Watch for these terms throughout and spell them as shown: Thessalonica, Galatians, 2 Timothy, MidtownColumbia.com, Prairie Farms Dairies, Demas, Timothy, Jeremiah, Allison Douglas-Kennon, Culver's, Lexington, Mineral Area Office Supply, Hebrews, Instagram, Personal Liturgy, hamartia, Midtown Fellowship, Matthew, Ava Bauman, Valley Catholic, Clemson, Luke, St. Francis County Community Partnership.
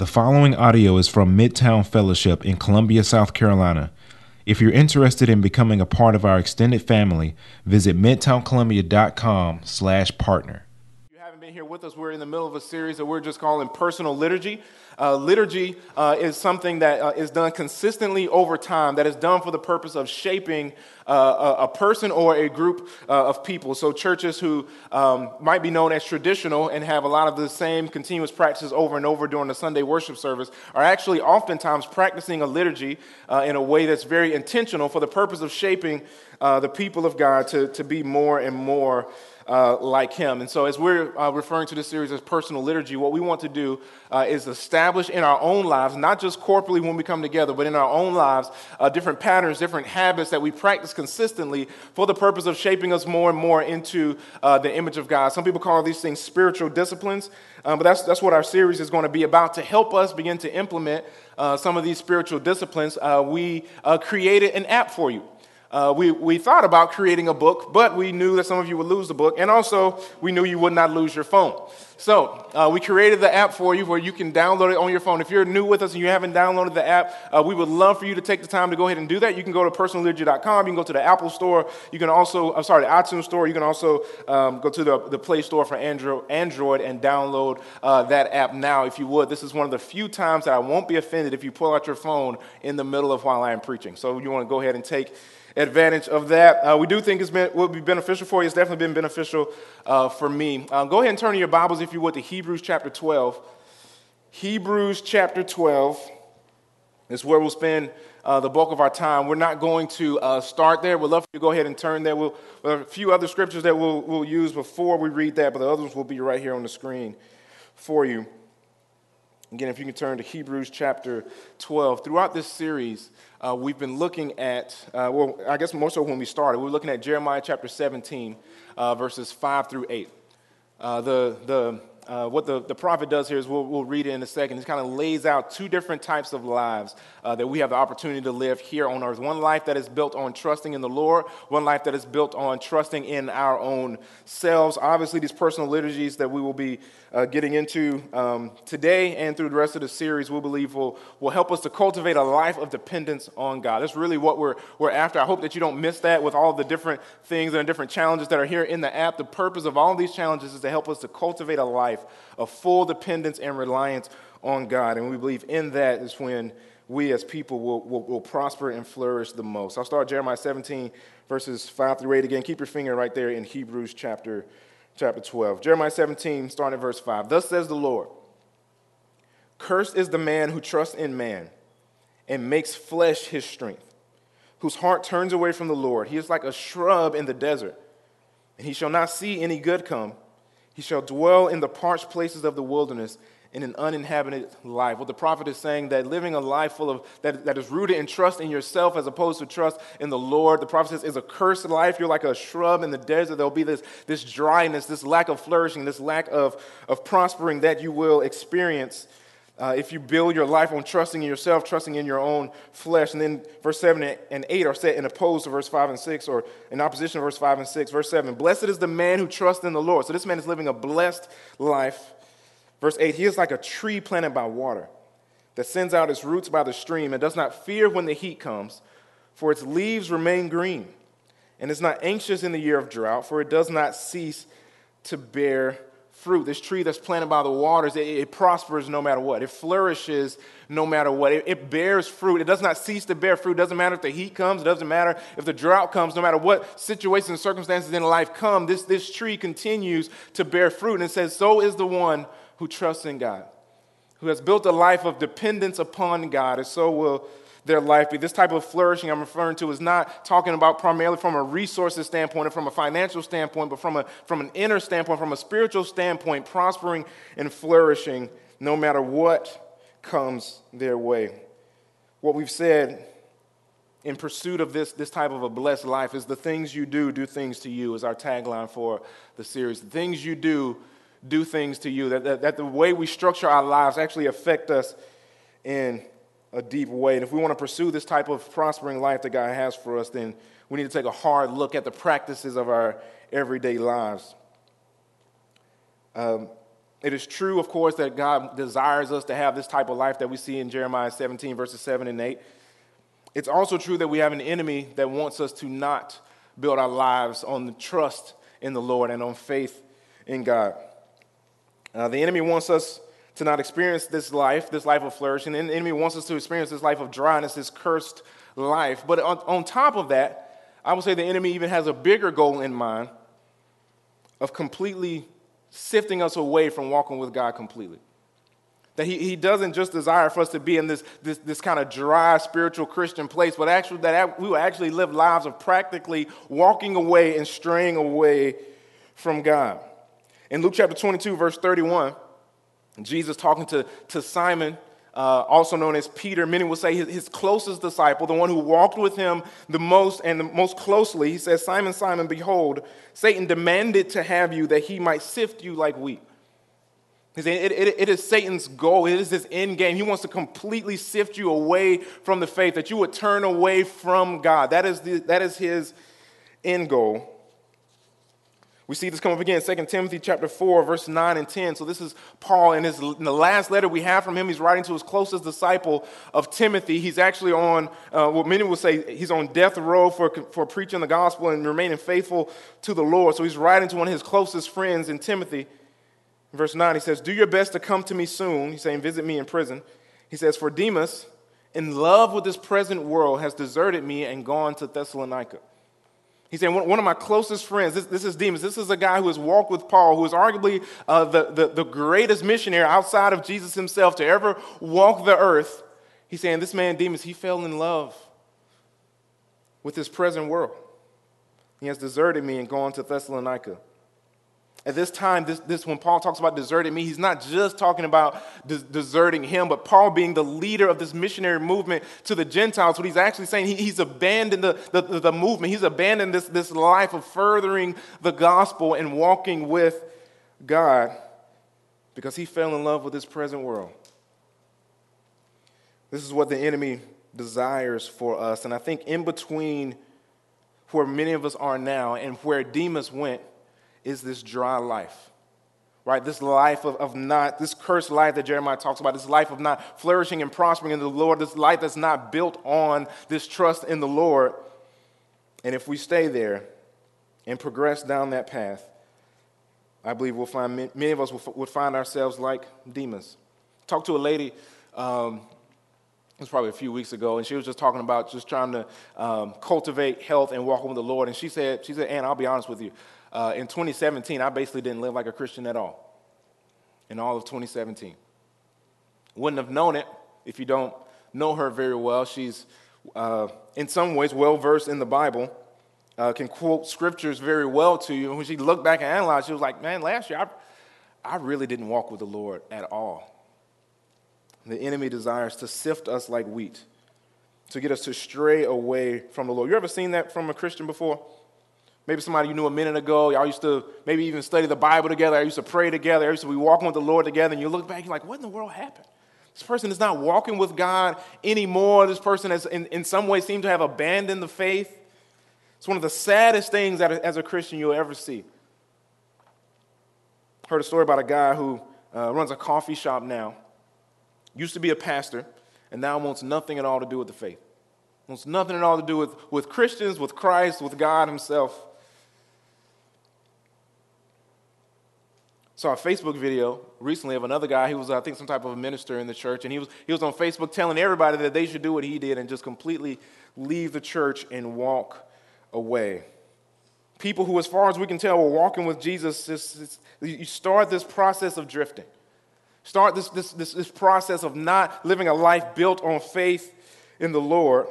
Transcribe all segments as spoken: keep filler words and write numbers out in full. The following audio is from Midtown Fellowship in Columbia, South Carolina. If you're interested in becoming a part of our extended family, visit MidtownColumbia.com slash partner. If you haven't been here with us, we're in the middle of a series that we're just calling Personal Liturgy. Uh, liturgy uh, is something that uh, is done consistently over time, that is done for the purpose of shaping uh, a, a person or a group uh, of people. So churches who um, might be known as traditional and have a lot of the same continuous practices over and over during the Sunday worship service are actually oftentimes practicing a liturgy uh, in a way that's very intentional for the purpose of shaping uh, the people of God to, to be more and more Uh, like him. And so as we're uh, referring to this series as Personal Liturgy, what we want to do uh, is establish in our own lives, not just corporately when we come together, but in our own lives, uh, different patterns, different habits that we practice consistently for the purpose of shaping us more and more into uh, the image of God. Some people call these things spiritual disciplines, um, but that's, that's what our series is going to be about, to help us begin to implement uh, some of these spiritual disciplines. Uh, we uh, created an app for you. Uh, we, we thought about creating a book, but we knew that some of you would lose the book, and also we knew you would not lose your phone. So uh, we created the app for you where you can download it on your phone. If you're new with us and you haven't downloaded the app, uh, we would love for you to take the time to go ahead and do that. You can go to personal liturgy dot com. You can go to the Apple store. You can also, I'm sorry, the iTunes store. You can also um, go to the, the Play Store for Android, Android and download uh, that app now if you would. This is one of the few times that I won't be offended if you pull out your phone in the middle of while I am preaching. So you want to go ahead and take advantage of that. Uh, we do think it's been will be beneficial for you. It's definitely been beneficial uh, for me. Um, go ahead and turn in your Bibles, if you would, to Hebrews chapter twelve. Hebrews chapter twelve is where we'll spend uh, the bulk of our time. We're not going to uh, start there. We'd love for you to go ahead and turn there. We'll, we'll have a few other scriptures that we'll, we'll use before we read that, but the others will be right here on the screen for you. Again, if you can turn to Hebrews chapter twelve. Throughout this series, uh, we've been looking at, uh, well, I guess more so when we started, we were looking at Jeremiah chapter seventeen, uh, verses five through eight. Uh, the the uh, what the, the prophet does here is we'll, we'll read it in a second. It kind of lays out two different types of lives uh, that we have the opportunity to live here on earth. One life that is built on trusting in the Lord. One life that is built on trusting in our own selves. Obviously, these personal liturgies that we will be uh, getting into um, today and through the rest of the series, we believe will, will help us to cultivate a life of dependence on God. That's really what we're, we're after. I hope that you don't miss that with all the different things and different challenges that are here in the app. The purpose of all these challenges is to help us to cultivate a life of full dependence and reliance on God. And we believe in that is when we as people will, will, will prosper and flourish the most. I'll start Jeremiah seventeen, verses five through eight again. Keep your finger right there in Hebrews chapter, chapter twelve. Jeremiah seventeen, starting at verse five. Thus says the Lord, cursed is the man who trusts in man and makes flesh his strength, whose heart turns away from the Lord. He is like a shrub in the desert, and he shall not see any good come. He shall dwell in the parched places of the wilderness in an uninhabited life. What the prophet is saying, that living a life full of that, that is rooted in trust in yourself as opposed to trust in the Lord, the prophet says, is a cursed life. You're like a shrub in the desert. There'll be this, this dryness, this lack of flourishing, this lack of, of prospering that you will experience uh, if you build your life on trusting in yourself, trusting in your own flesh. And then verse seven and eight are set in opposed to verse five and six, or in opposition to verse five and six. Verse seven, blessed is the man who trusts in the Lord. So this man is living a blessed life. Verse eight, he is like a tree planted by water that sends out its roots by the stream and does not fear when the heat comes, for its leaves remain green, and is not anxious in the year of drought, for it does not cease to bear fruit. This tree that's planted by the waters, it, it prospers no matter what. It flourishes no matter what. It, it bears fruit. It does not cease to bear fruit. It doesn't matter if the heat comes. It doesn't matter if the drought comes. No matter what situations and circumstances in life come, this, this tree continues to bear fruit. And it says, so is the one who trusts in God, who has built a life of dependence upon God, and so will their life be. This type of flourishing I'm referring to is not talking about primarily from a resources standpoint or from a financial standpoint, but from a from an inner standpoint, from a spiritual standpoint, prospering and flourishing no matter what comes their way. What we've said in pursuit of this, this type of a blessed life is the things you do, do things to you is our tagline for the series. The things you do, do things to you, that, that, that the way we structure our lives actually affect us in a deep way. And if we want to pursue this type of prospering life that God has for us, then we need to take a hard look at the practices of our everyday lives. Um, It is true, of course, that God desires us to have this type of life that we see in Jeremiah seventeen, verses seven and eight. It's also true that we have an enemy that wants us to not build our lives on the trust in the Lord and on faith in God. Uh, the enemy wants us to not experience this life, this life of flourishing. And the enemy wants us to experience this life of dryness, this cursed life. But on, on top of that, I would say the enemy even has a bigger goal in mind of completely sifting us away from walking with God completely. That he, he doesn't just desire for us to be in this, this, this kind of dry spiritual Christian place, but actually that we will actually live lives of practically walking away and straying away from God. In Luke chapter twenty-two, verse thirty-one, Jesus talking to, to Simon, uh, also known as Peter, many will say his, his closest disciple, the one who walked with him the most and the most closely. He says, "Simon, Simon, behold, Satan demanded to have you that he might sift you like wheat." He's saying it, it, it is Satan's goal. It is his end game. He wants to completely sift you away from the faith, that you would turn away from God. That is, the, that is his end goal. We see this come up again in Second Timothy chapter four, verse nine and ten. So this is Paul in, his, in the last letter we have from him. He's writing to his closest disciple of Timothy. He's actually on uh, what many will say he's on death row for, for preaching the gospel and remaining faithful to the Lord. So he's writing to one of his closest friends in Timothy. In verse nine, he says, "Do your best to come to me soon." He's saying, "Visit me in prison." He says, "For Demas, in love with this present world, has deserted me and gone to Thessalonica." He's saying, one of my closest friends, this, this is Demas. This is a guy who has walked with Paul, who is arguably uh, the, the, the greatest missionary outside of Jesus himself to ever walk the earth. He's saying, this man Demas, he fell in love with this present world. He has deserted me and gone to Thessalonica. At this time, this, this when Paul talks about deserting me, he's not just talking about des- deserting him, but Paul being the leader of this missionary movement to the Gentiles. What he's actually saying, he, he's abandoned the, the, the movement. He's abandoned this, this life of furthering the gospel and walking with God because he fell in love with this present world. This is what the enemy desires for us. And I think in between where many of us are now and where Demas went, is this dry life, right? This life of, of not, this cursed life that Jeremiah talks about, this life of not flourishing and prospering in the Lord, this life that's not built on this trust in the Lord. And if we stay there and progress down that path, I believe we'll find, many of us will, will find ourselves like Demas. Talked to a lady, um, it was probably a few weeks ago, and she was just talking about just trying to um, cultivate health and walk with the Lord. And she said, she said, "Ann, I'll be honest with you. Uh, in twenty seventeen, I basically didn't live like a Christian at all, in all of twenty seventeen. Wouldn't have known it if you don't know her very well. She's, uh, in some ways, well-versed in the Bible, uh, can quote scriptures very well to you. And when she looked back and analyzed, she was like, man, last year, I, I really didn't walk with the Lord at all. The enemy desires to sift us like wheat, to get us to stray away from the Lord. You ever seen that from a Christian before? Maybe somebody you knew a minute ago, y'all used to maybe even study the Bible together, I used to pray together, I used to be walking with the Lord together, and you look back, you're like, what in the world happened? This person is not walking with God anymore. This person has in, in some way seemed to have abandoned the faith. It's one of the saddest things that as a Christian you'll ever see. Heard a story about a guy who uh, runs a coffee shop now, used to be a pastor, and now wants nothing at all to do with the faith. Wants nothing at all to do with, with Christians, with Christ, with God himself. Saw a Facebook video recently of another guy who was, I think, some type of a minister in the church, and he was he was on Facebook telling everybody that they should do what he did and just completely leave the church and walk away. People who, as far as we can tell, were walking with Jesus, it's, it's, you start this process of drifting. Start this, this, this, this process of not living a life built on faith in the Lord.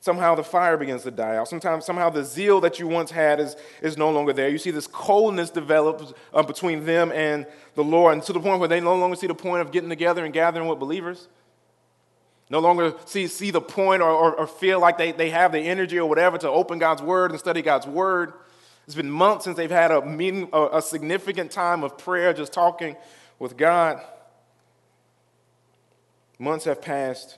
Somehow the fire begins to die out. Sometimes, somehow the zeal that you once had is, is no longer there. You see this coldness develop uh, between them and the Lord, and to the point where they no longer see the point of getting together and gathering with believers. No longer see, see the point or, or, or feel like they, they have the energy or whatever to open God's word and study God's word. It's been months since they've had a meeting, a, a significant time of prayer, just talking with God. Months have passed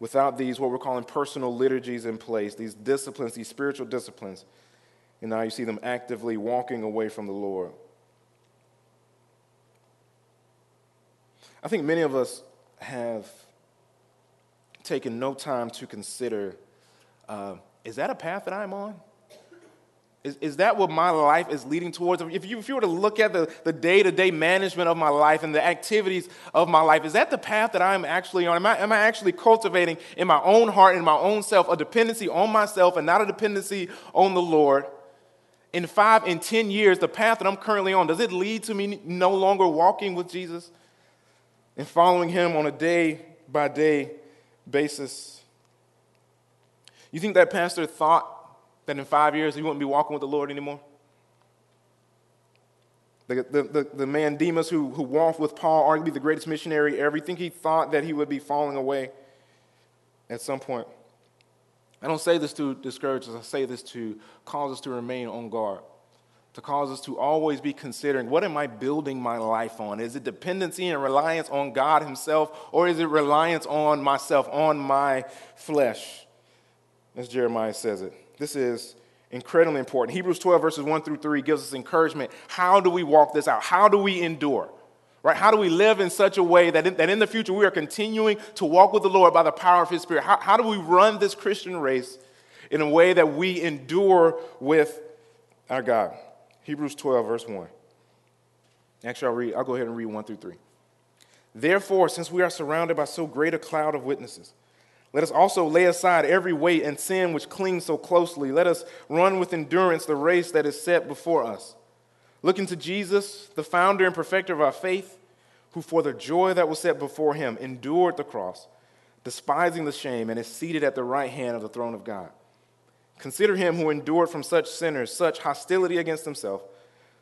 without these, what we're calling personal liturgies in place, these disciplines, these spiritual disciplines. And now you see them actively walking away from the Lord. I think many of us have taken no time to consider, uh, is that a path that I'm on? Is, is that what my life is leading towards? If you, if you were to look at the, the day-to-day management of my life and the activities of my life, is that the path that I'm actually on? Am I, am I actually cultivating in my own heart, in my own self, a dependency on myself and not a dependency on the Lord? In five and ten years, the path that I'm currently on, does it lead to me no longer walking with Jesus and following him on a day-by-day basis? You think that pastor thought that in five years he wouldn't be walking with the Lord anymore? The, the, the, the man Demas who, who walked with Paul, arguably the greatest missionary ever, you think he thought that he would be falling away at some point? I don't say this to discourage us. I say this to cause us to remain on guard, to cause us to always be considering, what am I building my life on? Is it dependency and reliance on God himself, or is it reliance on myself, on my flesh? As Jeremiah says it. This is incredibly important. Hebrews twelve, verses one through three gives us encouragement. How do we walk this out? How do we endure? Right? How do we live in such a way that in, that in the future we are continuing to walk with the Lord by the power of his Spirit? How, how do we run this Christian race in a way that we endure with our God? Hebrews twelve, verse one. Actually, I'll, read, I'll go ahead and read one through three. Therefore, since we are surrounded by so great a cloud of witnesses, let us also lay aside every weight and sin which clings so closely. Let us run with endurance the race that is set before us, looking to Jesus, the founder and perfecter of our faith, who for the joy that was set before him endured the cross, despising the shame, and is seated at the right hand of the throne of God. Consider him who endured from such sinners such hostility against himself,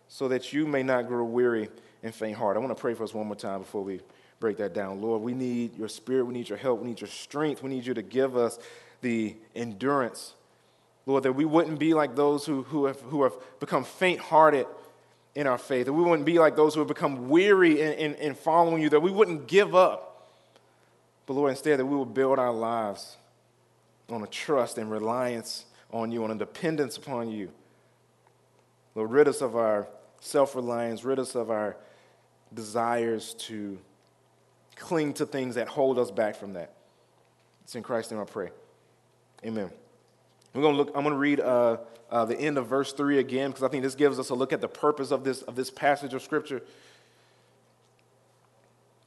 so that you may not grow weary and faint hearted. I want to pray for us one more time before we break that down. Lord, we need your Spirit. We need your help. We need your strength. We need you to give us the endurance, Lord, that we wouldn't be like those who, who, have, who have become faint-hearted in our faith, that we wouldn't be like those who have become weary in, in, in following you, that we wouldn't give up, but Lord, instead that we would build our lives on a trust and reliance on you, on a dependence upon you. Lord, rid us of our self-reliance, rid us of our desires to cling to things that hold us back from that. It's in Christ's name I pray. Amen. We're gonna look. I'm gonna read uh, uh, the end of verse three again because I think this gives us a look at the purpose of this of this passage of Scripture.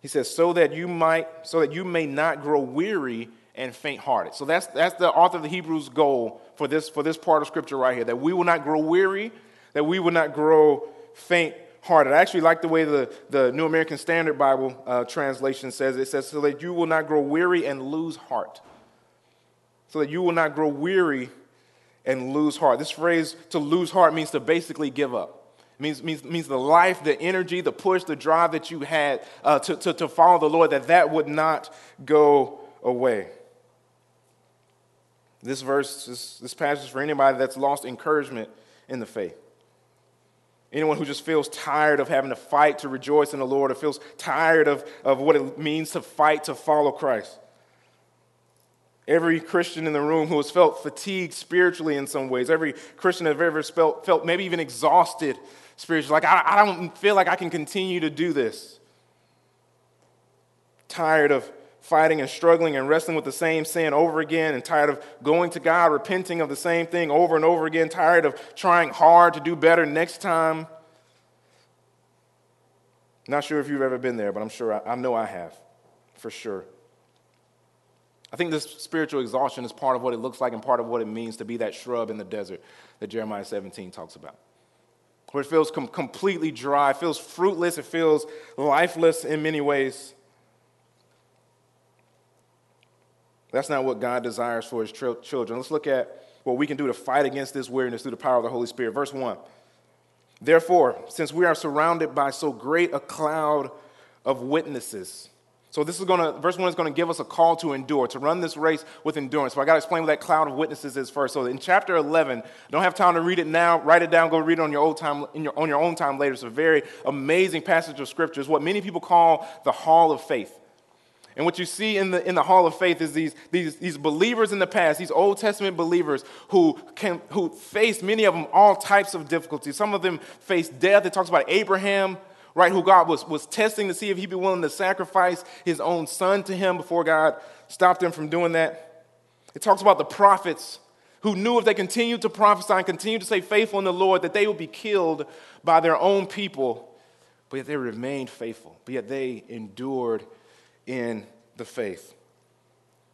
He says, "So that you might, so that you may not grow weary and faint-hearted." So that's that's the author of the Hebrews' goal for this for this part of Scripture right here, that we will not grow weary, that we will not grow faint-hearted. I actually like the way the, the New American Standard Bible uh, translation says it. It says, so that you will not grow weary and lose heart. So that you will not grow weary and lose heart. This phrase, to lose heart, means to basically give up. It means, means, means the life, the energy, the push, the drive that you had uh, to, to, to follow the Lord, that that would not go away. This verse, this, this passage is for anybody that's lost encouragement in the faith. Anyone who just feels tired of having to fight to rejoice in the Lord, or feels tired of, of what it means to fight to follow Christ. Every Christian in the room who has felt fatigued spiritually in some ways, every Christian I've ever felt, felt maybe even exhausted spiritually, like I, I don't feel like I can continue to do this. Tired of fighting and struggling and wrestling with the same sin over again, and tired of going to God, repenting of the same thing over and over again, tired of trying hard to do better next time. Not sure if you've ever been there, but I'm sure, I, I know I have, for sure. I think this spiritual exhaustion is part of what it looks like and part of what it means to be that shrub in the desert that Jeremiah seventeen talks about, where it feels com- completely dry, it feels fruitless, it feels lifeless in many ways. That's not what God desires for his children. Let's look at what we can do to fight against this weariness through the power of the Holy Spirit. Verse one, therefore, since we are surrounded by so great a cloud of witnesses. So this is going to, verse one is going to give us a call to endure, to run this race with endurance. So I got to explain what that cloud of witnesses is first. So in chapter eleven, don't have time to read it now. Write it down. Go read it on your, old time, in your, on your own time later. It's a very amazing passage of Scripture. It's what many people call the hall of faith. And what you see in the in the Hall of Faith is these these these believers in the past, these Old Testament believers who can who faced, many of them, all types of difficulties. Some of them faced death. It talks about Abraham, right, who God was was testing to see if he'd be willing to sacrifice his own son to him before God stopped him from doing that. It talks about the prophets who knew if they continued to prophesy and continued to stay faithful in the Lord that they would be killed by their own people, but yet they remained faithful, but yet they endured in the faith.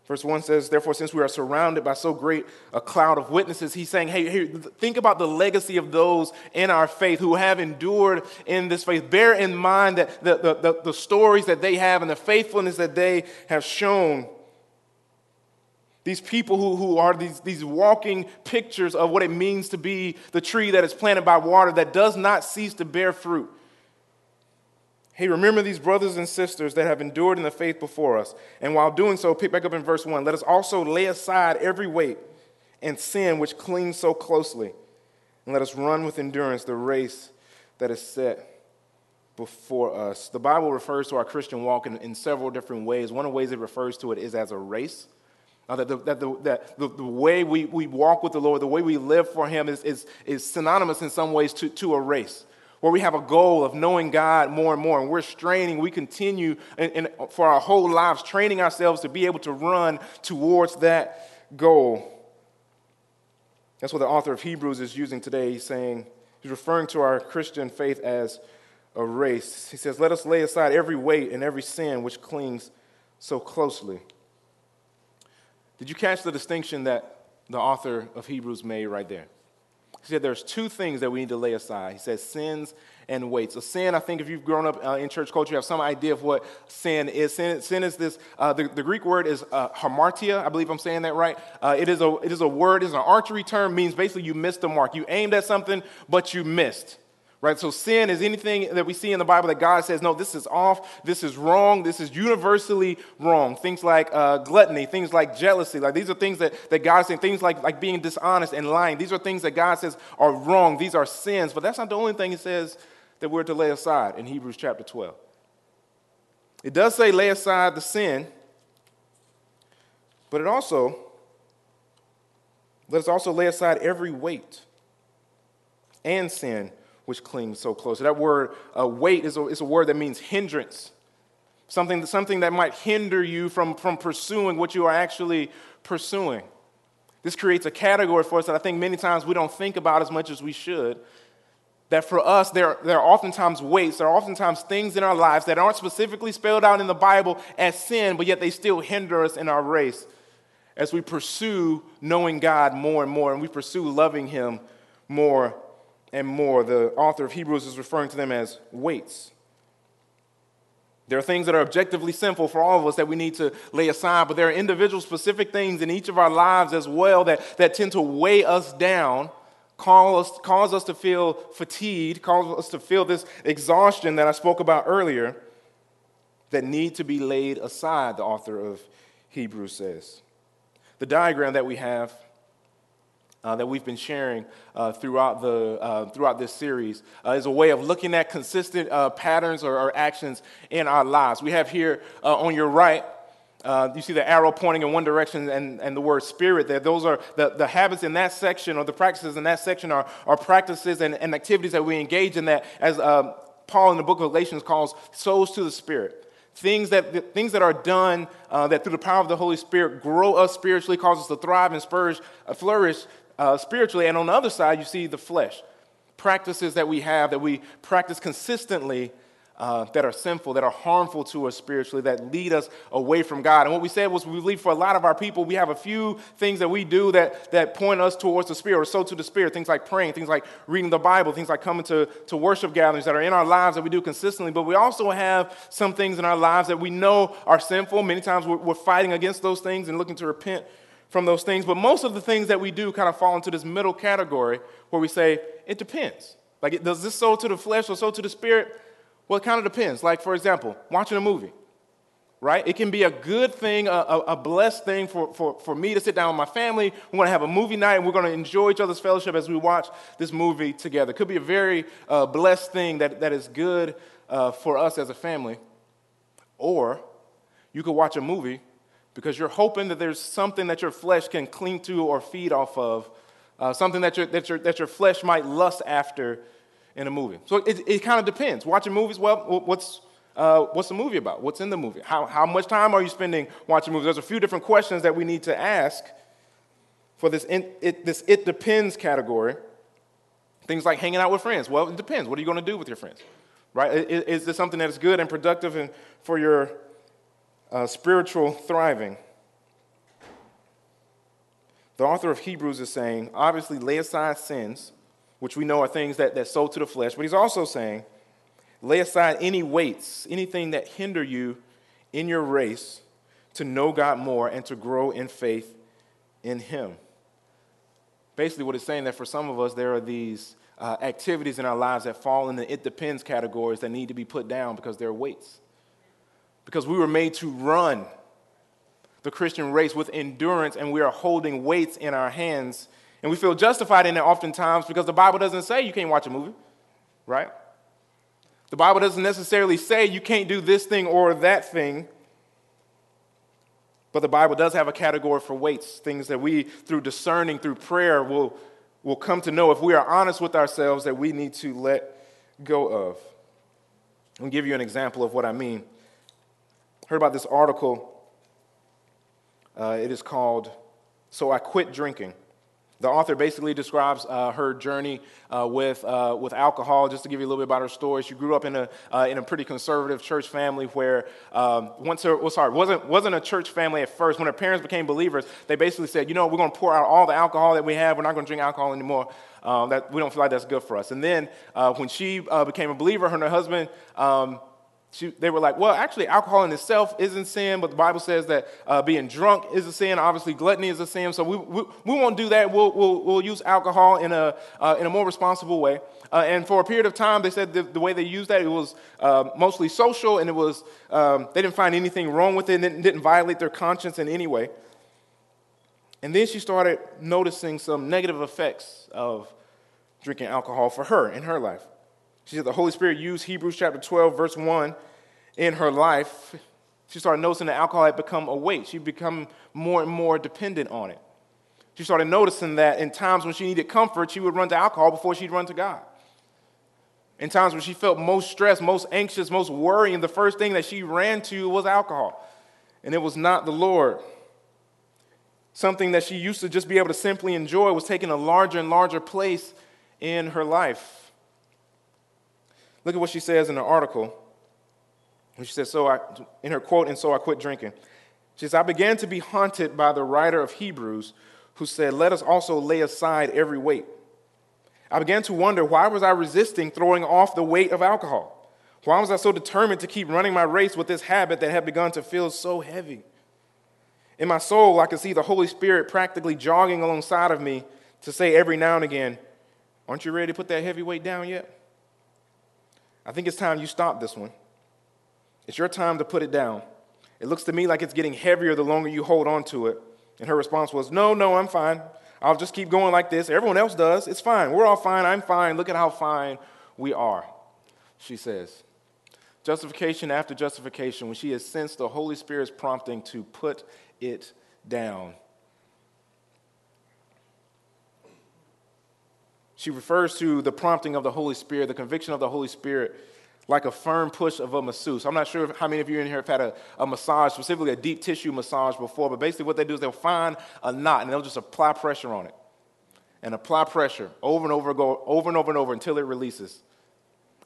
Verse one says, therefore, since we are surrounded by so great a cloud of witnesses, he's saying, hey, hey, think about the legacy of those in our faith who have endured in this faith. Bear in mind that the, the, the, the stories that they have and the faithfulness that they have shown. These people who, who are these, these walking pictures of what it means to be the tree that is planted by water that does not cease to bear fruit. Hey, remember these brothers and sisters that have endured in the faith before us. And while doing so, pick back up in verse one, let us also lay aside every weight and sin which clings so closely, and let us run with endurance the race that is set before us. The Bible refers to our Christian walk in, in several different ways. One of the ways it refers to it is as a race. Uh, that the, that, the, that the, the way we, we walk with the Lord, the way we live for him is, is, is synonymous in some ways to, to a race, where we have a goal of knowing God more and more, and we're straining, we continue in, in, for our whole lives, training ourselves to be able to run towards that goal. That's what the author of Hebrews is using today. He's saying, he's referring to our Christian faith as a race. He says, let us lay aside every weight and every sin which clings so closely. Did you catch the distinction that the author of Hebrews made right there? He said there's two things that we need to lay aside. He says sins and weights. So sin, I think if you've grown up uh, in church culture, you have some idea of what sin is. Sin, sin is this, uh, the, the Greek word is uh, hamartia. I believe I'm saying that right. Uh, it is a it is a word, it's an archery term, means basically you missed the mark. You aimed at something, but you missed. Right? So sin is anything that we see in the Bible that God says, no, this is off, this is wrong, this is universally wrong. Things like uh, gluttony, things like jealousy, like these are things that, that God is saying, things like, like being dishonest and lying. These are things that God says are wrong. These are sins. But that's not the only thing he says that we're to lay aside in Hebrews chapter twelve. It does say lay aside the sin, but it also, let us also lay aside every weight and sin which clings so close. So that word uh, weight is a, is a word that means hindrance, something, something that might hinder you from, from pursuing what you are actually pursuing. This creates a category for us that I think many times we don't think about as much as we should, that for us there, there are oftentimes weights, there are oftentimes things in our lives that aren't specifically spelled out in the Bible as sin, but yet they still hinder us in our race as we pursue knowing God more and more, and we pursue loving him more and more. The author of Hebrews is referring to them as weights. There are things that are objectively sinful for all of us that we need to lay aside, but there are individual specific things in each of our lives as well that, that tend to weigh us down, cause, cause us to feel fatigued, cause us to feel this exhaustion that I spoke about earlier, that need to be laid aside, the author of Hebrews says. The diagram that we have Uh, that we've been sharing uh, throughout the uh, throughout this series uh, is a way of looking at consistent uh, patterns or, or actions in our lives. We have here uh, on your right, uh, you see the arrow pointing in one direction and, and the word spirit there. Those are the, the habits in that section, or the practices in that section are, are practices and, and activities that we engage in that, as uh, Paul in the book of Galatians calls, sows to the spirit. Things that things that are done uh, that through the power of the Holy Spirit grow us spiritually, cause us to thrive and spurge, uh, flourish Uh, spiritually. And on the other side, you see the flesh, practices that we have, that we practice consistently, uh, that are sinful, that are harmful to us spiritually, that lead us away from God. And what we said was, we believe for a lot of our people, we have a few things that we do that, that point us towards the Spirit, or so to the Spirit, things like praying, things like reading the Bible, things like coming to, to worship gatherings that are in our lives that we do consistently. But we also have some things in our lives that we know are sinful. Many times we're, we're fighting against those things and looking to repent from those things, but most of the things that we do kind of fall into this middle category where we say, it depends. Like, it, does this sow to the flesh or sow to the spirit? Well, it kind of depends. Like, for example, watching a movie, right? It can be a good thing, a, a, a blessed thing for, for, for me to sit down with my family. We're going to have a movie night, and we're going to enjoy each other's fellowship as we watch this movie together. It could be a very uh, blessed thing that, that is good uh, for us as a family. Or You could watch a movie because you're hoping that there's something that your flesh can cling to or feed off of, uh, something that your, that, your, that your flesh might lust after in a movie. So it, it kind of depends. Watching movies, well, what's uh, what's the movie about? What's in the movie? How, how much time are you spending watching movies? There's a few different questions that we need to ask for this in, it, this it depends category. Things like hanging out with friends. Well, it depends. What are you going to do with your friends? Right? Is, is this something that is good and productive and for your Uh, spiritual thriving? The author of Hebrews is saying, obviously lay aside sins, which we know are things that, that sow to the flesh, but he's also saying, lay aside any weights, anything that hinder you in your race to know God more and to grow in faith in him. Basically what it's saying that for some of us, there are these uh, activities in our lives that fall in the it depends categories that need to be put down because they're weights. Because we were made to run the Christian race with endurance, and we are holding weights in our hands. And we feel justified in it oftentimes because the Bible doesn't say you can't watch a movie, right? The Bible doesn't necessarily say you can't do this thing or that thing. But the Bible does have a category for weights, things that we, through discerning, through prayer, will, will come to know if we are honest with ourselves that we need to let go of. I'll give you an example of what I mean. Heard about this article. Uh, it is called, "So I Quit Drinking." The author basically describes uh, her journey uh, with uh, with alcohol. Just to give you a little bit about her story, she grew up in a uh, in a pretty conservative church family where um, once her well, sorry wasn't wasn't a church family at first. When her parents became believers, they basically said, you know, we're going to pour out all the alcohol that we have. We're not going to drink alcohol anymore. Um, that we don't feel like that's good for us. And then uh, when she uh, became a believer, her and her husband. Um, She, they were like, well, actually, alcohol in itself isn't sin, but the Bible says that uh, being drunk is a sin. Obviously, gluttony is a sin, so we we, we won't do that. We'll, we'll we'll use alcohol in a uh, in a more responsible way. Uh, and for a period of time, they said the, the way they used that, it was uh, mostly social, and it was um, they didn't find anything wrong with it, and it didn't violate their conscience in any way. And then she started noticing some negative effects of drinking alcohol for her in her life. She said the Holy Spirit used Hebrews chapter twelve, verse one in her life. She started noticing that alcohol had become a weight. She'd become more and more dependent on it. She started noticing that in times when she needed comfort, she would run to alcohol before she'd run to God. In times when she felt most stressed, most anxious, most worrying, the first thing that she ran to was alcohol. And it was not the Lord. Something that she used to just be able to simply enjoy was taking a larger and larger place in her life. Look at what she says in the article. She says, "So I," in her quote, and so I quit drinking. She says, "I began to be haunted by the writer of Hebrews who said, let us also lay aside every weight. I began to wonder, why was I resisting throwing off the weight of alcohol? Why was I so determined to keep running my race with this habit that had begun to feel so heavy? In my soul, I could see the Holy Spirit practically jogging alongside of me to say every now and again, aren't you ready to put that heavy weight down yet? I think it's time you stop this one. It's your time to put it down. It looks to me like it's getting heavier the longer you hold on to it." And her response was, no, no, I'm fine. I'll just keep going like this. Everyone else does. It's fine. We're all fine. I'm fine. Look at how fine we are," she says. Justification after justification, when she has sensed the Holy Spirit's prompting to put it down. She refers to the prompting of the Holy Spirit, the conviction of the Holy Spirit, like a firm push of a masseuse. I'm not sure if, how many of you in here have had a, a massage, specifically a deep tissue massage before, but basically what they do is they'll find a knot and they'll just apply pressure on it and apply pressure over and over, go over and over and over until it releases.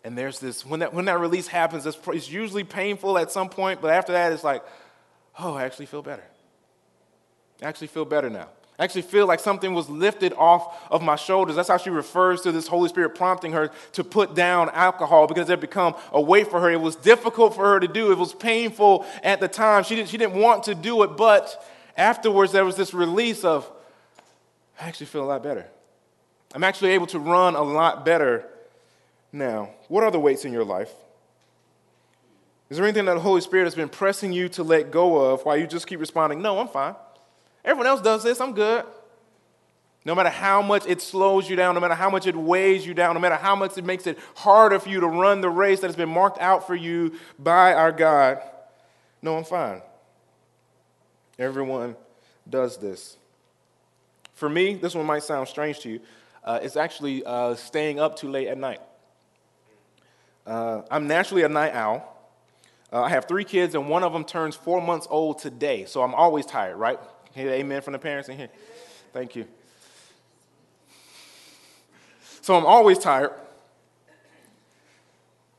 And there's this, when that, when that release happens, it's, it's usually painful at some point, but after that it's like, oh, I actually feel better. I actually feel better now. I actually feel like something was lifted off of my shoulders. That's how she refers to this Holy Spirit prompting her to put down alcohol because it had become a weight for her. It was difficult for her to do. It was painful at the time. She didn't, she didn't want to do it, but afterwards there was this release of, I actually feel a lot better. I'm actually able to run a lot better now. What are the weights in your life? Is there anything that the Holy Spirit has been pressing you to let go of while you just keep responding, no, I'm fine. Everyone else does this, I'm good. No matter how much it slows you down, no matter how much it weighs you down, no matter how much it makes it harder for you to run the race that has been marked out for you by our God, no, I'm fine. Everyone does this. For me, this one might sound strange to you. Uh, it's actually uh, staying up too late at night. Uh, I'm naturally a night owl. Uh, I have three kids, and one of them turns four months old today, so I'm always tired, right? Amen from the parents in here. Thank you. So I'm always tired.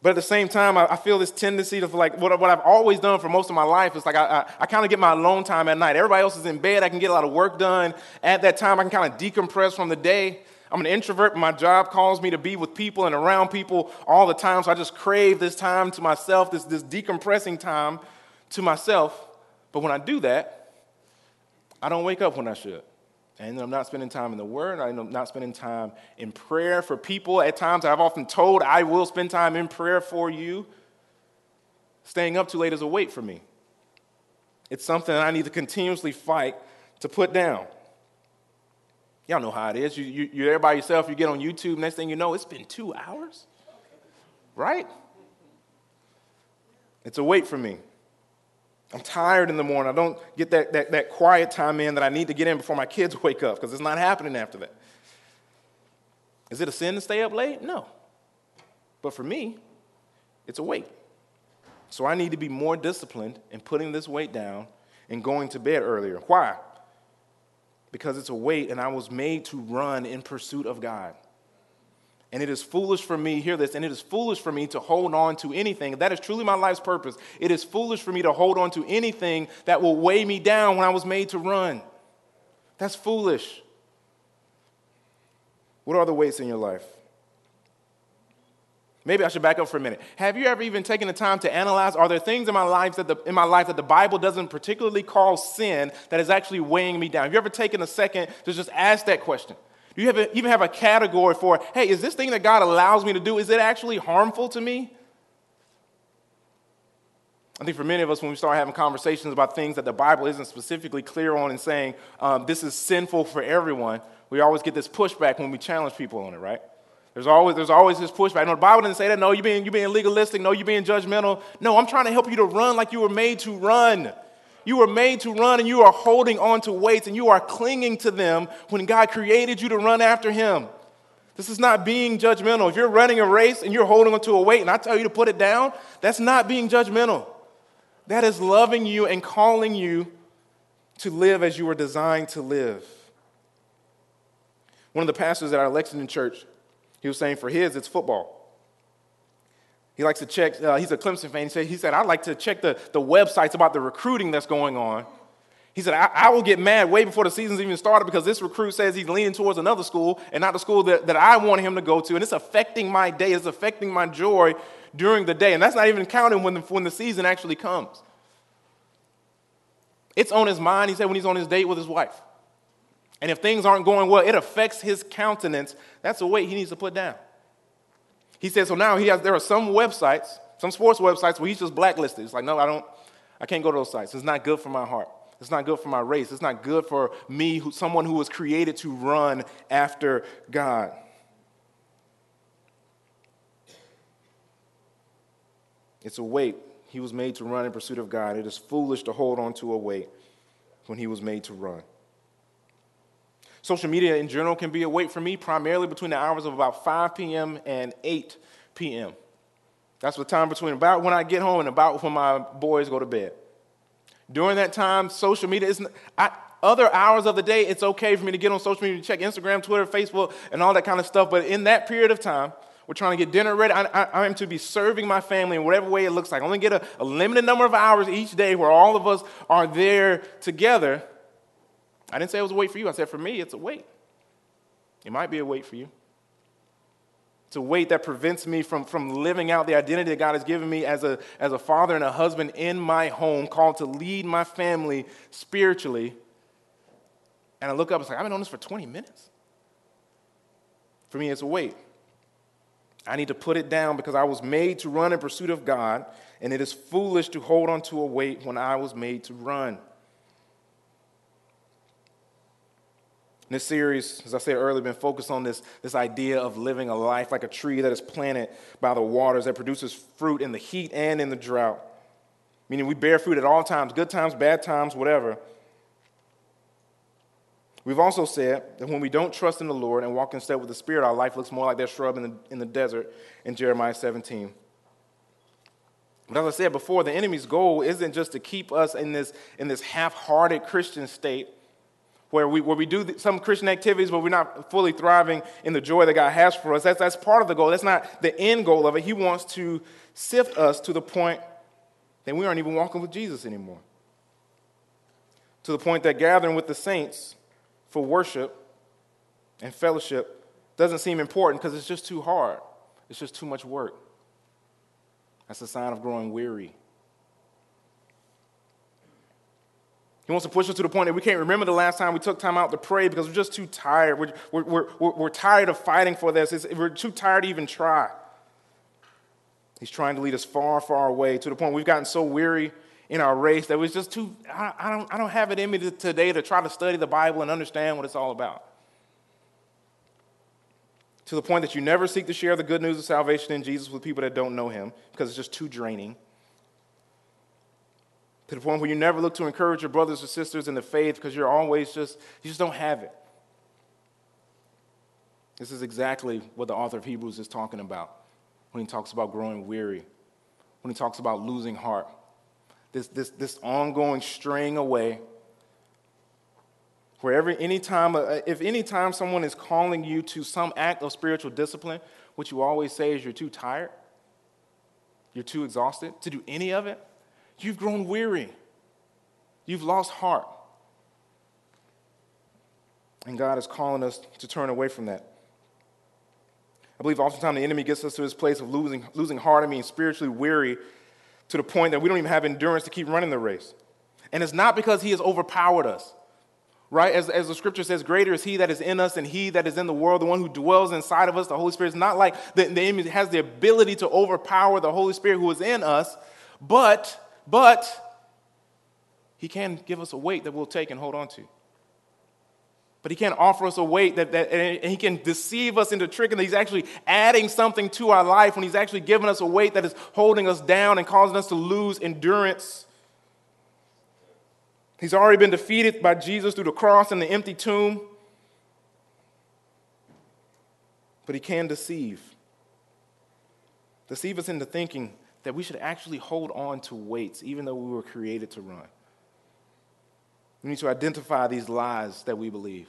But at the same time, I, I feel this tendency to, like, what, what I've always done for most of my life is, like, I, I, I kind of get my alone time at night. Everybody else is in bed. I can get a lot of work done. At that time, I can kind of decompress from the day. I'm an introvert, but my job calls me to be with people and around people all the time, so I just crave this time to myself, this, this decompressing time to myself. But when I do that, I don't wake up when I should. And I'm not spending time in the Word. I'm not spending time in prayer for people. At times, I've often told I will spend time in prayer for you. Staying up too late is a weight for me. It's something I need to continuously fight to put down. Y'all know how it is. You, you, you're there by yourself. You get on YouTube. Next thing you know, it's been two hours, right? It's a weight for me. I'm tired in the morning. I don't get that, that, that quiet time in that I need to get in before my kids wake up, because it's not happening after that. Is it a sin to stay up late? No. But for me, it's a weight. So I need to be more disciplined in putting this weight down and going to bed earlier. Why? Because it's a weight, and I was made to run in pursuit of God. And it is foolish for me, hear this, and it is foolish for me to hold on to anything. That is truly my life's purpose. It is foolish for me to hold on to anything that will weigh me down when I was made to run. That's foolish. What are the weights in your life? Maybe I should back up for a minute. Have you ever even taken the time to analyze, are there things in my life that the, in my life that the Bible doesn't particularly call sin that is actually weighing me down? Have you ever taken a second to just ask that question? Do you have a, even have a category for, hey, is this thing that God allows me to do, is it actually harmful to me? I think for many of us, when we start having conversations about things that the Bible isn't specifically clear on and saying um, this is sinful for everyone, we always get this pushback when we challenge people on it, right? There's always, there's always this pushback. No, the Bible didn't say that. No, you're being, you're being legalistic. No, you're being judgmental. No, I'm trying to help you to run like you were made to run. You were made to run, and you are holding on to weights, and you are clinging to them when God created you to run after him. This is not being judgmental. If you're running a race and you're holding on to a weight and I tell you to put it down, that's not being judgmental. That is loving you and calling you to live as you were designed to live. One of the pastors at our Lexington church, he was saying for his, it's football. He likes to check, uh, he's a Clemson fan, he said, he said I like to check the, the websites about the recruiting that's going on. He said, I, I will get mad way before the season's even started because this recruit says he's leaning towards another school and not the school that, that I want him to go to, and it's affecting my day, it's affecting my joy during the day, and that's not even counting when the, when the season actually comes. It's on his mind, he said, when he's on his date with his wife. And if things aren't going well, it affects his countenance. That's a weight he needs to put down. He said, so now he has, there are some websites, some sports websites where he's just blacklisted. It's like, no, I don't, I can't go to those sites. It's not good for my heart. It's not good for my race. It's not good for me, who, someone who was created to run after God. It's a weight. He was made to run in pursuit of God. It is foolish to hold on to a weight when he was made to run. Social media in general can be a weight for me, primarily between the hours of about five p.m. and eight p.m. That's the time between about when I get home and about when my boys go to bed. During that time, social media isn't, I, other hours of the day, it's okay for me to get on social media, check Instagram, Twitter, Facebook, and all that kind of stuff. But in that period of time, we're trying to get dinner ready. I, I, I am to be serving my family in whatever way it looks like. I only get a, a limited number of hours each day where all of us are there together. I didn't say it was a weight for you. I said, for me, it's a weight. It might be a weight for you. It's a weight that prevents me from, from living out the identity that God has given me as a, as a father and a husband in my home, called to lead my family spiritually. And I look up and say, like, I've been on this for twenty minutes. For me, it's a weight. I need to put it down because I was made to run in pursuit of God, and it is foolish to hold on to a weight when I was made to run. And this series, as I said earlier, been focused on this, this idea of living a life like a tree that is planted by the waters, that produces fruit in the heat and in the drought. Meaning we bear fruit at all times, good times, bad times, whatever. We've also said that when we don't trust in the Lord and walk in step with the Spirit, our life looks more like that shrub in the, in the desert in Jeremiah seventeen. But as I said before, the enemy's goal isn't just to keep us in this, in this half-hearted Christian state where we, where we do some Christian activities but we're not fully thriving in the joy that God has for us. That's, that's part of the goal. That's not the end goal of it. He wants to sift us to the point that we aren't even walking with Jesus anymore, to the point that gathering with the saints for worship and fellowship doesn't seem important because it's just too hard. It's just too much work. That's a sign of growing weary. He wants to push us to the point that we can't remember the last time we took time out to pray because we're just too tired. We're, we're, we're, we're tired of fighting for this. It's, we're too tired to even try. He's trying to lead us far, far away to the point we've gotten so weary in our race that it's just too, I, I, don't, I don't have it in me today to try to study the Bible and understand what it's all about. To the point that you never seek to share the good news of salvation in Jesus with people that don't know him because it's just too draining. To the point where you never look to encourage your brothers or sisters in the faith because you're always just, you just don't have it. This is exactly what the author of Hebrews is talking about when he talks about growing weary, when he talks about losing heart. This, this, this ongoing straying away. Wherever, any time, if any time someone is calling you to some act of spiritual discipline, what you always say is you're too tired, you're too exhausted to do any of it, you've grown weary, you've lost heart. And God is calling us to turn away from that. I believe oftentimes the enemy gets us to this place of losing, losing heart, I mean spiritually weary, to the point that we don't even have endurance to keep running the race. And it's not because he has overpowered us. Right? As, as the scripture says, greater is he that is in us than he that is in the world, the one who dwells inside of us, the Holy Spirit. It's not like the, the enemy has the ability to overpower the Holy Spirit who is in us, but, but he can give us a weight that we'll take and hold on to. But he can offer us a weight that, that and he can deceive us into tricking that he's actually adding something to our life when he's actually giving us a weight that is holding us down and causing us to lose endurance. He's already been defeated by Jesus through the cross and the empty tomb. But he can deceive. Deceive us into thinking that we should actually hold on to weights, even though we were created to run. We need to identify these lies that we believe.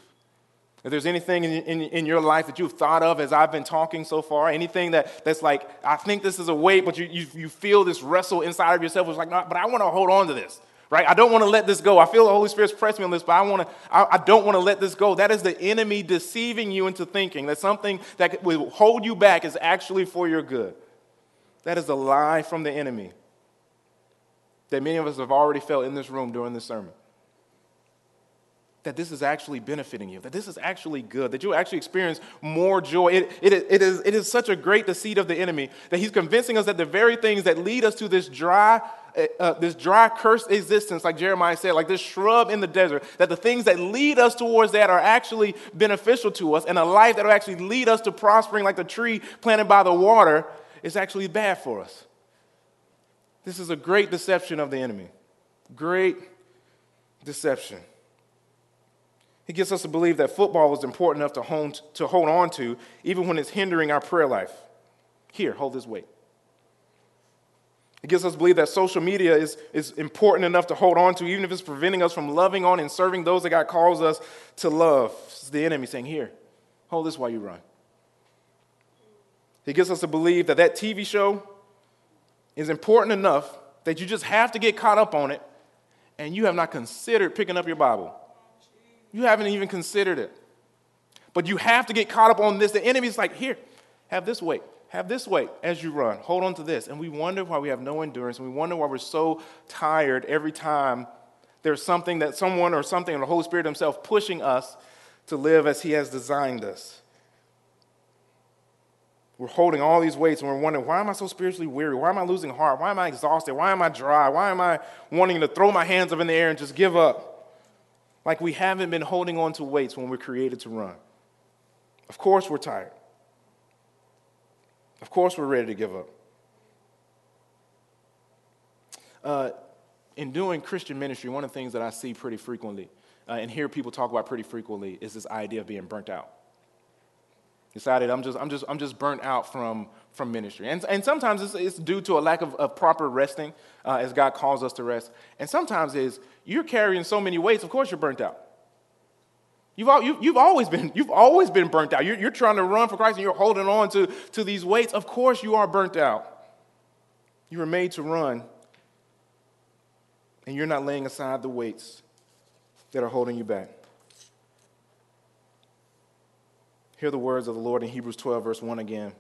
If there's anything in, in, in your life that you've thought of as I've been talking so far, anything that, that's like, I think this is a weight, but you, you, you feel this wrestle inside of yourself, it's like, no, but I want to hold on to this. Right? I don't want to let this go. I feel the Holy Spirit's pressing me on this, but I want to. I, I don't want to let this go. That is the enemy deceiving you into thinking that something that will hold you back is actually for your good. That is a lie from the enemy that many of us have already felt in this room during this sermon. That this is actually benefiting you, that this is actually good, that you'll actually experience more joy. It, it, it, is, it is such a great deceit of the enemy that he's convincing us that the very things that lead us to this dry, uh, this dry, cursed existence, like Jeremiah said, like this shrub in the desert, that the things that lead us towards that are actually beneficial to us, and a life that will actually lead us to prospering like the tree planted by the water is actually bad for us. This is a great deception of the enemy. Great deception. He gets us to believe that football is important enough to hold, to hold on to, even when it's hindering our prayer life. Here, hold this weight. It gets us to believe that social media is, is important enough to hold on to, even if it's preventing us from loving on and serving those that God calls us to love. It's the enemy saying, here, hold this while you run. It gets us to believe that that T V show is important enough that you just have to get caught up on it, and you have not considered picking up your Bible. You haven't even considered it. But you have to get caught up on this. The enemy's like, here, have this weight. Have this weight as you run. Hold on to this. And we wonder why we have no endurance. And we wonder why we're so tired every time there's something that someone or something or the Holy Spirit himself pushing us to live as he has designed us. We're holding all these weights and we're wondering, why am I so spiritually weary? Why am I losing heart? Why am I exhausted? Why am I dry? Why am I wanting to throw my hands up in the air and just give up? Like we haven't been holding on to weights when we're created to run. Of course we're tired. Of course we're ready to give up. Uh, in doing Christian ministry, one of the things that I see pretty frequently uh, and hear people talk about pretty frequently is this idea of being burnt out. Decided I'm just I'm just I'm just burnt out from from ministry, and and sometimes it's, it's due to a lack of, of proper resting uh, as God calls us to rest, and sometimes is you're carrying so many weights. Of course, you're burnt out. You've all, you, you've always been you've always been burnt out. You're, you're trying to run for Christ, and you're holding on to to these weights. Of course, you are burnt out. You were made to run, and you're not laying aside the weights that are holding you back. Hear the words of the Lord in Hebrews twelve, verse one again.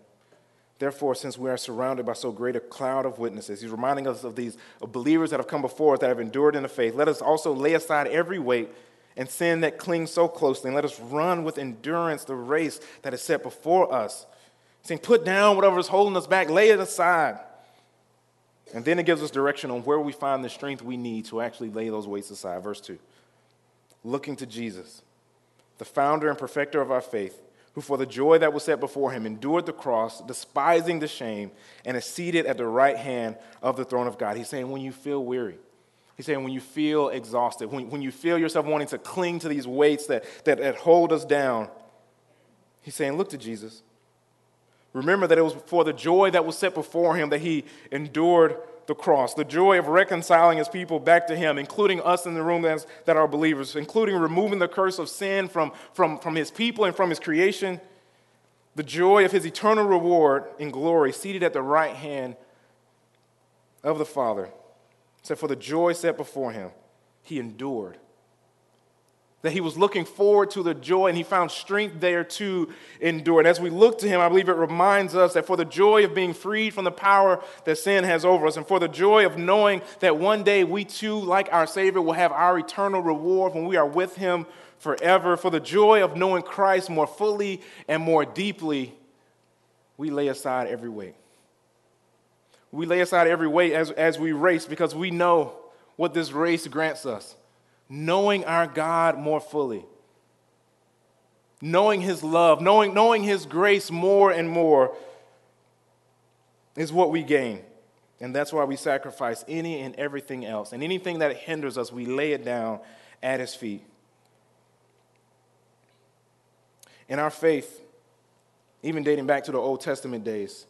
Therefore, since we are surrounded by so great a cloud of witnesses, he's reminding us of these believers that have come before us that have endured in the faith. Let us also lay aside every weight and sin that clings so closely, and let us run with endurance the race that is set before us. He's saying, put down whatever is holding us back, lay it aside. And then it gives us direction on where we find the strength we need to actually lay those weights aside. Verse two, looking to Jesus, the founder and perfecter of our faith, who for the joy that was set before him endured the cross, despising the shame, and is seated at the right hand of the throne of God. He's saying when you feel weary, he's saying when you feel exhausted, when, when you feel yourself wanting to cling to these weights that, that, that hold us down, he's saying look to Jesus. Remember that it was for the joy that was set before him that he endured the cross, the joy of reconciling his people back to him, including us in the room that's, that are believers, including removing the curse of sin from, from, from his people and from his creation, the joy of his eternal reward in glory, seated at the right hand of the Father. So for the joy set before him, he endured. That he was looking forward to the joy, and he found strength there to endure. And as we look to him, I believe it reminds us that for the joy of being freed from the power that sin has over us, and for the joy of knowing that one day we too, like our Savior, will have our eternal reward when we are with him forever, for the joy of knowing Christ more fully and more deeply, we lay aside every weight. We lay aside every weight as, as we race, because we know what this race grants us. Knowing our God more fully, knowing his love, knowing, knowing his grace more and more is what we gain. And that's why we sacrifice any and everything else. And anything that hinders us, we lay it down at his feet. In our faith, even dating back to the Old Testament days,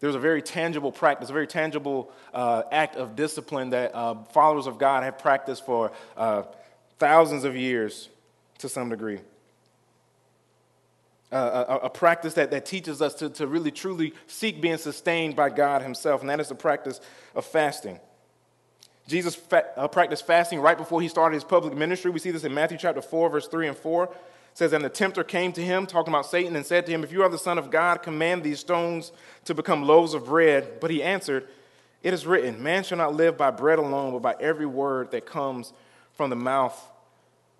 there's a very tangible practice, a very tangible uh, act of discipline that uh, followers of God have practiced for uh, thousands of years to some degree. Uh, a, a practice that, that teaches us to, to really truly seek being sustained by God himself, and that is the practice of fasting. Jesus fa- uh, practiced fasting right before he started his public ministry. We see this in Matthew chapter four, verse three and four. It says, and the tempter came to him, talking about Satan, and said to him, if you are the Son of God, command these stones to become loaves of bread. But he answered, it is written, man shall not live by bread alone, but by every word that comes from the mouth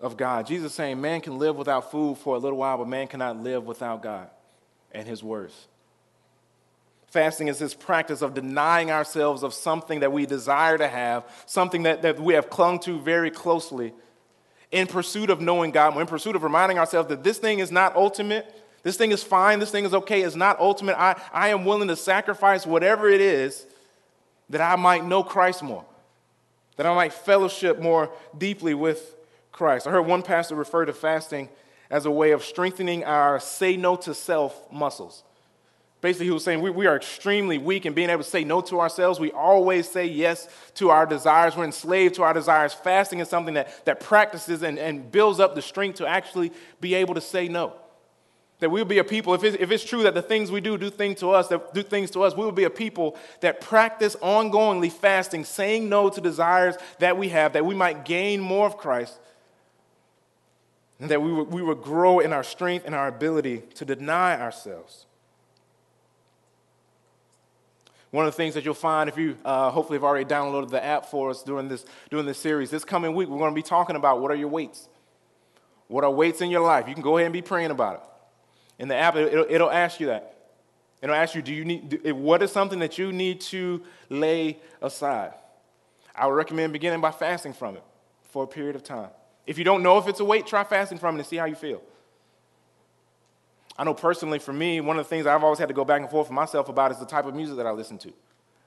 of God. Jesus saying, man can live without food for a little while, but man cannot live without God and his words. Fasting is this practice of denying ourselves of something that we desire to have, something that, that we have clung to very closely, in pursuit of knowing God, in pursuit of reminding ourselves that this thing is not ultimate, this thing is fine, this thing is okay, it's not ultimate. I, I am willing to sacrifice whatever it is that I might know Christ more, that I might fellowship more deeply with Christ. I heard one pastor refer to fasting as a way of strengthening our say no to self muscles. Basically, he was saying we, we are extremely weak in being able to say no to ourselves. We always say yes to our desires. We're enslaved to our desires. Fasting is something that, that practices and, and builds up the strength to actually be able to say no. That we'll be a people, if it's, if it's true that the things we do do things to us, that do things to us, we will be a people that practice ongoingly fasting, saying no to desires that we have, that we might gain more of Christ, and that we would, we would grow in our strength and our ability to deny ourselves. One of the things that you'll find if you uh, hopefully have already downloaded the app for us during this, during this series, this coming week, we're going to be talking about what are your weights. What are weights in your life? You can go ahead and be praying about it. In the app, it'll, it'll ask you that. It'll ask you, do you need, do, what is something that you need to lay aside? I would recommend beginning by fasting from it for a period of time. If you don't know if it's a weight, try fasting from it and see how you feel. I know personally for me, one of the things I've always had to go back and forth with myself about is the type of music that I listen to.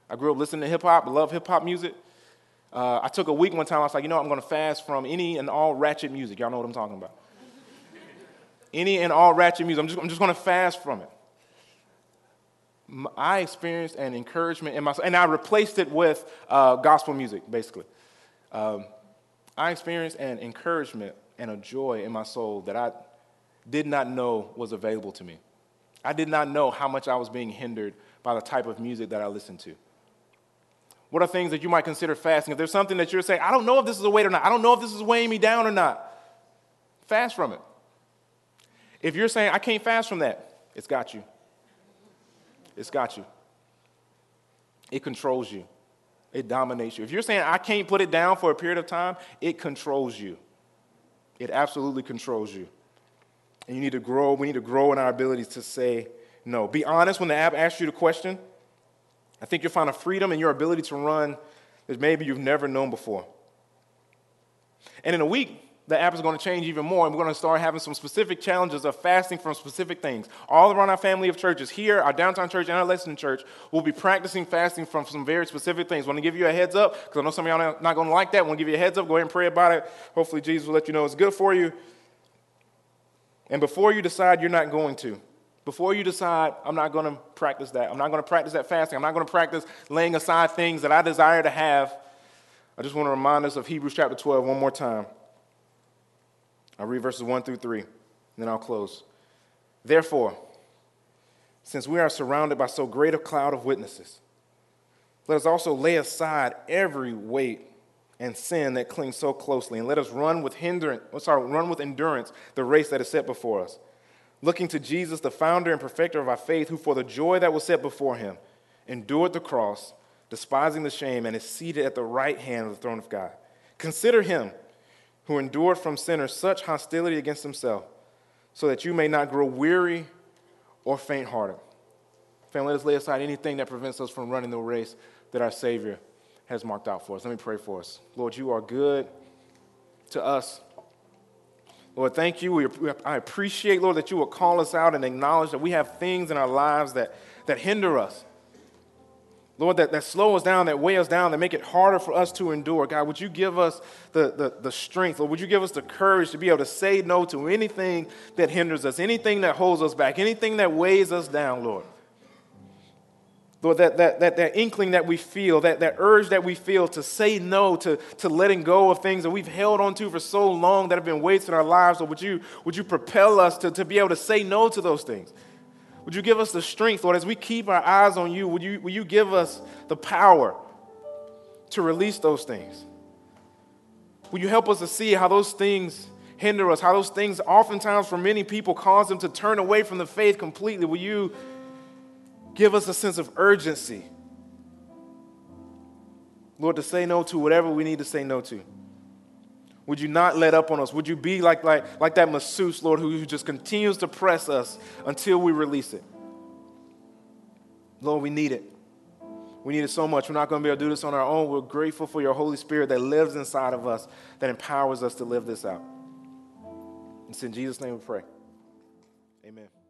I grew up listening to hip-hop, love hip-hop music. Uh, I took a week one time. I was like, you know, I'm going to fast from any and all ratchet music. Y'all know what I'm talking about. Any and all ratchet music. I'm just, I'm just going to fast from it. I experienced an encouragement in myself, and I replaced it with uh, gospel music, basically. Um, I experienced an encouragement and a joy in my soul that I did not know was available to me. I did not know how much I was being hindered by the type of music that I listened to. What are things that you might consider fasting? If there's something that you're saying, I don't know if this is a weight or not. I don't know if this is weighing me down or not. Fast from it. If you're saying, I can't fast from that, it's got you. It's got you. It controls you. It dominates you. If you're saying, I can't put it down for a period of time, it controls you. It absolutely controls you. And you need to grow. We need to grow in our abilities to say no. Be honest when the app asks you the question. I think you'll find a freedom in your ability to run that maybe you've never known before. And in a week, the app is going to change even more, and we're going to start having some specific challenges of fasting from specific things. All around our family of churches, here, our downtown church and our Lexington church, will be practicing fasting from some very specific things. I want to give you a heads up, because I know some of y'all are not going to like that. I want to give you a heads up. Go ahead and pray about it. Hopefully Jesus will let you know it's good for you. And before you decide you're not going to, Before you decide, I'm not going to practice that. I'm not going to practice that fasting. I'm not going to practice laying aside things that I desire to have. I just want to remind us of Hebrews chapter twelve one more time. I'll read verses one through three, and then I'll close. Therefore, since we are surrounded by so great a cloud of witnesses, let us also lay aside every weight and sin that clings so closely, and let us run with hindrance, sorry, run with endurance the race that is set before us. Looking to Jesus, the founder and perfecter of our faith, who for the joy that was set before him endured the cross, despising the shame, and is seated at the right hand of the throne of God. Consider him who endured from sinners such hostility against himself, so that you may not grow weary or faint-hearted. Family, let us lay aside anything that prevents us from running the race that our Savior has marked out for us. Let me pray for us. Lord, you are good to us. Lord, thank you. We, I appreciate, Lord, that you will call us out and acknowledge that we have things in our lives that, that hinder us. Lord, that, that slow us down, that weigh us down, that make it harder for us to endure. God, would you give us the, the, the strength, Lord, would you give us the courage to be able to say no to anything that hinders us, anything that holds us back, anything that weighs us down, Lord. Lord, that, that, that, that inkling that we feel, that, that urge that we feel to say no, to, to letting go of things that we've held on to for so long that have been wasting our lives, Lord, would you, would you propel us to, to be able to say no to those things? Would you give us the strength, Lord, as we keep our eyes on you, would you, would you give us the power to release those things? Will you help us to see how those things hinder us, how those things oftentimes for many people cause them to turn away from the faith completely? Will you give us a sense of urgency, Lord, to say no to whatever we need to say no to. Would you not let up on us? Would you be like, like, like that masseuse, Lord, who just continues to press us until we release it? Lord, we need it. We need it so much. We're not going to be able to do this on our own. We're grateful for your Holy Spirit that lives inside of us, that empowers us to live this out. It's in Jesus' name we pray. Amen.